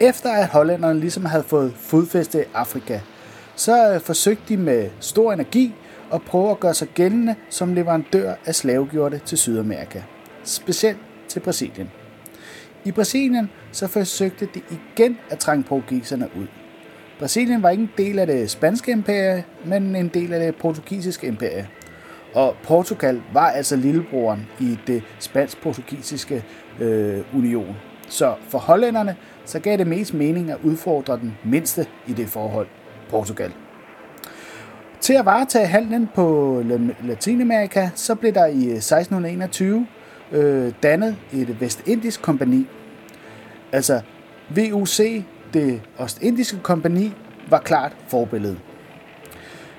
Efter at hollænderne ligesom havde fået fodfæste i Afrika, så forsøgte de med stor energi at prøve at gøre sig gældende som leverandør af slavegjorte til Sydamerika, specielt til Brasilien. I Brasilien så forsøgte de igen at trænge portugiserne ud. Brasilien var ikke en del af det spanske imperie, men en del af det portugisiske imperie. Og Portugal var altså lillebroren i det spansk-portugisiske union. Så for hollænderne så gav det mest mening at udfordre den mindste i det forhold, Portugal. Til at varetage handlen på Latinamerika, så blev der i 1621 dannet et vestindisk kompagni. Altså VUC, det ostindiske kompagni, var klart forbilledet.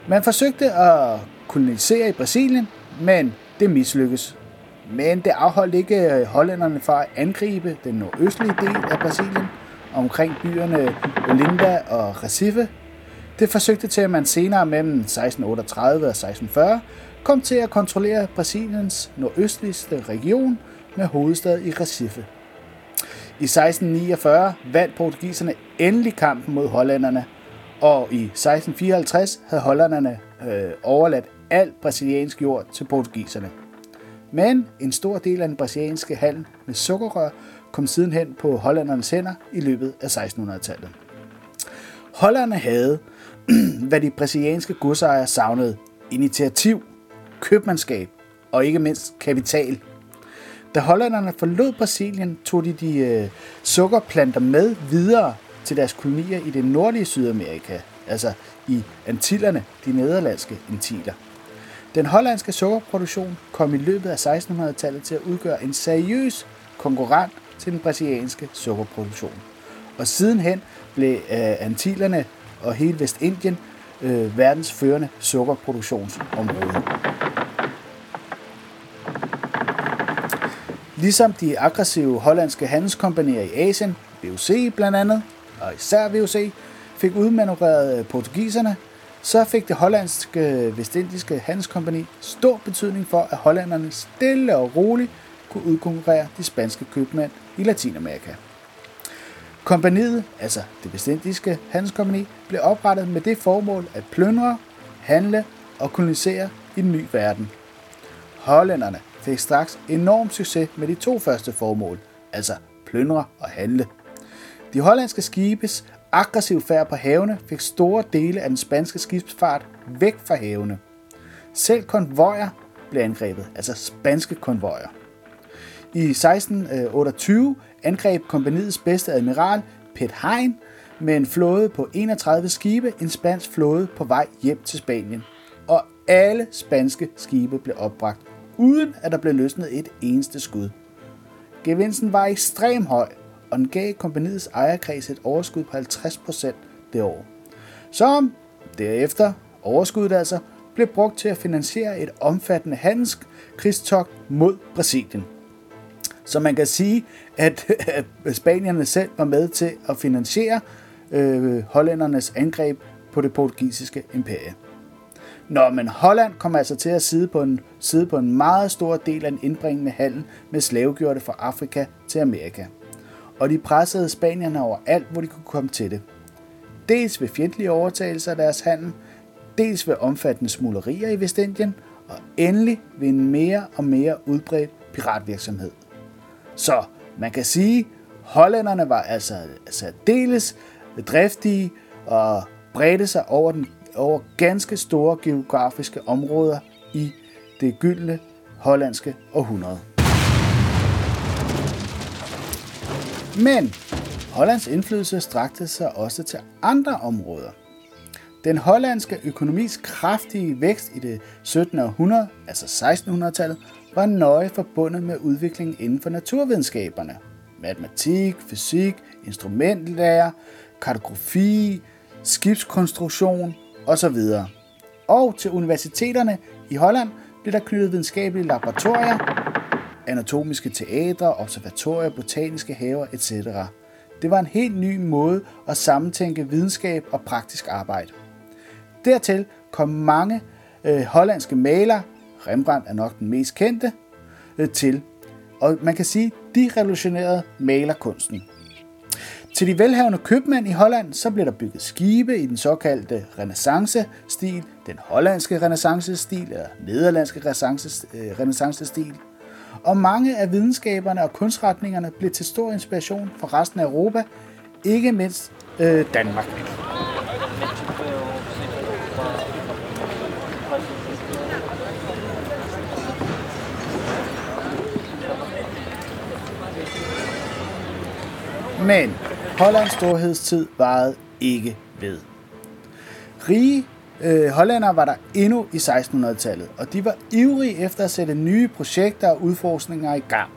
Man forsøgte at kolonisere i Brasilien, men det mislykkedes. Men det afholdt ikke hollænderne fra at angribe den nordøstlige del af Brasilien, omkring byerne Olinda og Recife. Det forsøgte til, at man senere mellem 1638 og 1640 kom til at kontrollere Brasiliens nordøstligste region med hovedstad i Recife. I 1649 vandt portugiserne endelig kampen mod hollænderne, og i 1654 havde hollænderne overladt al brasiliansk jord til portugiserne. Men en stor del af den brasilianske handel med sukkerrør kom sidenhen på hollændernes hænder i løbet af 1600-tallet. Hollænderne havde, hvad de brasilianske godsejere savnede, initiativ, købmandskab og ikke mindst kapital. Da hollænderne forlod Brasilien, tog de sukkerplanter med videre til deres kolonier i det nordlige Sydamerika, altså i Antillerne, de nederlandske Antiller. Den hollandske sukkerproduktion kom i løbet af 1600-tallet til at udgøre en seriøs konkurrent til den brasilianske sukkerproduktion. Og sidenhen blev Antillerne og hele Vestindien verdens førende sukkerproduktionsområde. Ligesom de aggressive hollandske handelskompagnier i Asien, VOC blandt andet, og især VOC, fik udmanøvreret portugiserne, så fik det hollandske vestindiske handelskompagni stor betydning for, at hollænderne stille og roligt kunne udkonkurrere de spanske købmænd i Latinamerika. Kompagniet, altså det vestindiske handelskompagni, blev oprettet med det formål at plyndre, handle og kolonisere i den nye verden. Hollænderne fik straks enorm succes med de to første formål, altså plyndre og handle. De hollandske skibes aggressiv færd på havene fik store dele af den spanske skibsfart væk fra havene. Selv konvojer blev angrebet, altså spanske konvojer. I 1628 angreb kompagniets bedste admiral, Pet Hein, med en flåde på 31 skibe, en spansk flåde på vej hjem til Spanien. Og alle spanske skibe blev opbragt, uden at der blev løsnet et eneste skud. Gevinsten var ekstrem høj, og den gav kompagniets ejerkreds et overskud på 50% det år. Som derefter, overskuddet altså, blev brugt til at finansiere et omfattende handelskrigstogt mod Brasilien. Så man kan sige, at spanierne selv var med til at finansiere hollændernes angreb på det portugisiske imperie. Nå, men Holland kom altså til at sidde på en meget stor del af den indbringende handel med slavegjorte fra Afrika til Amerika. Og de pressede spanierne over alt, hvor de kunne komme til det. Dels ved fjendtlige overtagelser af deres handel, dels ved omfattende smuglerier i Vestindien, og endelig ved en mere og mere udbredt piratvirksomhed. Så man kan sige, at hollænderne var altså særdeles driftige og bredte sig over ganske store geografiske områder i det gyldne hollandske århundrede. Men Hollands indflydelse strakte sig også til andre områder. Den hollandske økonomis kraftige vækst i det 17. århundrede, altså 1600-tallet, var nøje forbundet med udviklingen inden for naturvidenskaberne. Matematik, fysik, instrumentlære, kartografi, skibskonstruktion osv. Og til universiteterne i Holland blev der knyttet videnskabelige laboratorier, anatomiske teatre, observatorier, botaniske haver etc. Det var en helt ny måde at sammentænke videnskab og praktisk arbejde. Dertil kom mange hollandske malere, Rembrandt er nok den mest kendte, til. Og man kan sige, de revolutionerede malerkunsten. Til de velhavende købmænd i Holland, så blev der bygget skibe i den såkaldte renæssancestil, den hollandske renæssancestil eller nederlandske renæssancestil. Og mange af videnskaberne og kunstretningerne blev til stor inspiration for resten af Europa, ikke mindst Danmark. Men Hollands storhedstid varede ikke ved. Rige hollændere var der endnu i 1600-tallet, og de var ivrige efter at sætte nye projekter og udforskninger i gang.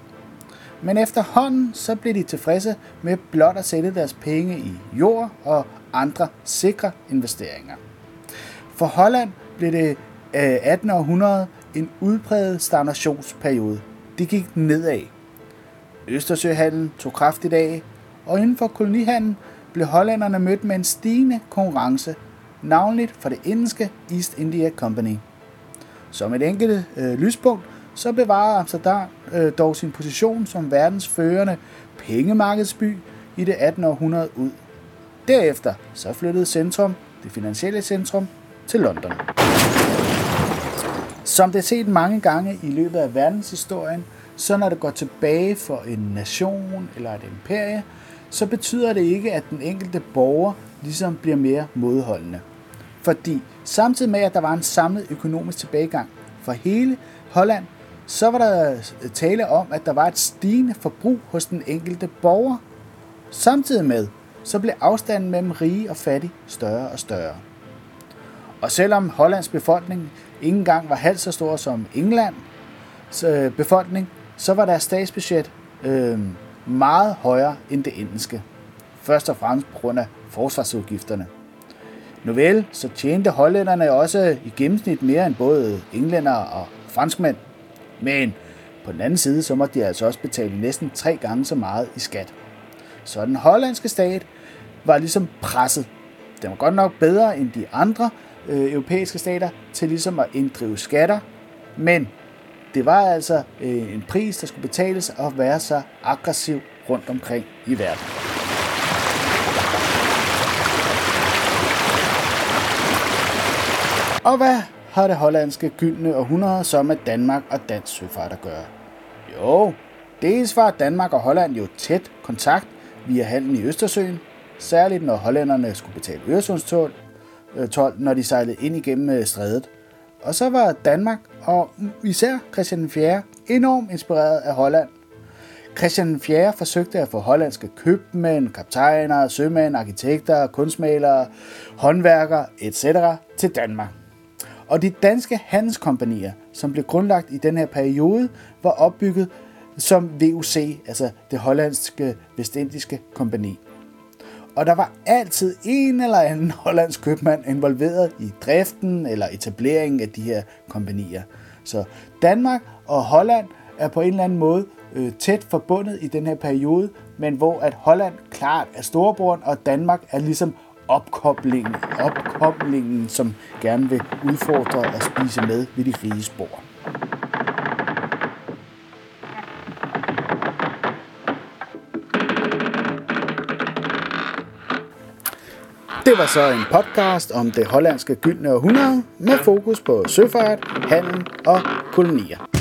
Men efterhånden så blev de tilfredse med blot at sætte deres penge i jord og andre sikre investeringer. For Holland blev det 18. århundrede en udpræget stagnationsperiode. Det gik nedad. Østersøhandlen tog kraftigt af, og inden for kolonihandlen blev hollænderne mødt med en stigende konkurrence, navnligt fra det engelske East India Company. Som et enkelt lyspunkt, så bevarede Amsterdam dog sin position som verdens førende pengemarkedsby i det 18. århundrede ud. Derefter så flyttede centrum, det finansielle centrum, til London. Som det er set mange gange i løbet af verdenshistorien, så når det går tilbage for en nation eller et imperie, så betyder det ikke, at den enkelte borger ligesom bliver mere modholdende. Fordi samtidig med, at der var en samlet økonomisk tilbagegang for hele Holland, så var der tale om, at der var et stigende forbrug hos den enkelte borger. Samtidig med, så blev afstanden mellem rige og fattige større og større. Og selvom Hollands befolkning ikke engang var halvt så stor som Englands befolkning, så var deres statsbudget meget højere end det engelske. Først og fremmest på grund af forsvarsudgifterne. Nuvel, så tjente hollænderne også i gennemsnit mere end både englænder og franskmænd. Men på den anden side, så måtte de altså også betale næsten 3 gange så meget i skat. Så den hollandske stat var ligesom presset. Den var godt nok bedre end de andre europæiske stater til ligesom at inddrive skatter, men det var altså en pris, der skulle betales og være så aggressiv rundt omkring i verden. Og hvad har det hollandske gyldne århundrede så med Danmark og dansk søfart at gøre? Jo, dels var Danmark og Holland jo tæt kontakt via handlen i Østersøen, særligt når hollænderne skulle betale Øresundstold, når de sejlede ind igennem strædet. Og så var Danmark og især Christian IV enormt inspireret af Holland. Christian IV forsøgte at få hollandske købmænd, kaptajner, sømænd, arkitekter, kunstmalere, håndværkere etc. til Danmark. Og de danske handelskompagnier, som blev grundlagt i den her periode, var opbygget som VUC, altså det hollandske vestindiske kompagni. Og der var altid en eller anden hollandsk købmand involveret i driften eller etableringen af de her kompagnier. Så Danmark og Holland er på en eller anden måde tæt forbundet i den her periode, men hvor at Holland klart er storebroren, og Danmark er ligesom opkoblingen, som gerne vil udfordre og spise med ved de rige spor. Det var så en podcast om det hollandske gyldne århundrede med fokus på søfart, handel og kolonier.